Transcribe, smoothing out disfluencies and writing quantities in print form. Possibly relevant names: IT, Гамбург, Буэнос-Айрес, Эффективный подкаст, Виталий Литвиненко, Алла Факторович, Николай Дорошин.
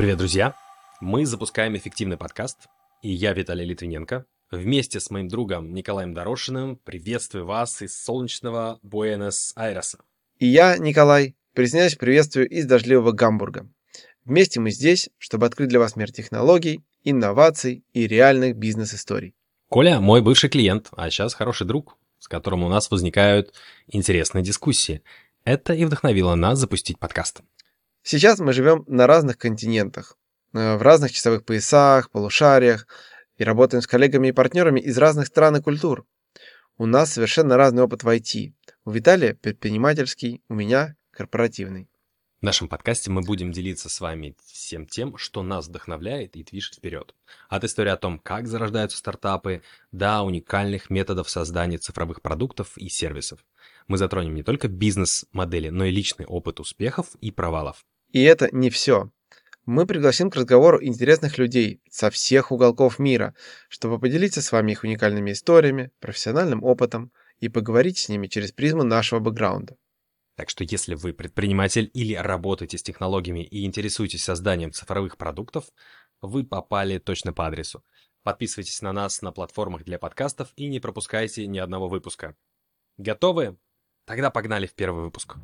Привет, друзья! Мы запускаем «Эффективный подкаст», и я, Виталий Литвиненко, вместе с моим другом Николаем Дорошиным приветствую вас из солнечного Буэнос-Айреса. И я, Николай, присоединяюсь к приветствию из дождливого Гамбурга. Вместе мы здесь, чтобы открыть для вас мир технологий, инноваций и реальных бизнес-историй. Коля – мой бывший клиент, а сейчас хороший друг, с которым у нас возникают интересные дискуссии. Это и вдохновило нас запустить подкаст. Сейчас мы живем на разных континентах, в разных часовых поясах, полушариях и работаем с коллегами и партнерами из разных стран и культур. У нас совершенно разный опыт в IT. У Виталия предпринимательский, у меня корпоративный. В нашем подкасте мы будем делиться с вами всем тем, что нас вдохновляет и движет вперед. От истории о том, как зарождаются стартапы, до уникальных методов создания цифровых продуктов и сервисов. Мы затронем не только бизнес-модели, но и личный опыт успехов и провалов. И это не все. Мы пригласим к разговору интересных людей со всех уголков мира, чтобы поделиться с вами их уникальными историями, профессиональным опытом и поговорить с ними через призму нашего бэкграунда. Так что если вы предприниматель или работаете с технологиями и интересуетесь созданием цифровых продуктов, вы попали точно по адресу. Подписывайтесь на нас на платформах для подкастов и не пропускайте ни одного выпуска. Готовы? Тогда погнали в первый выпуск.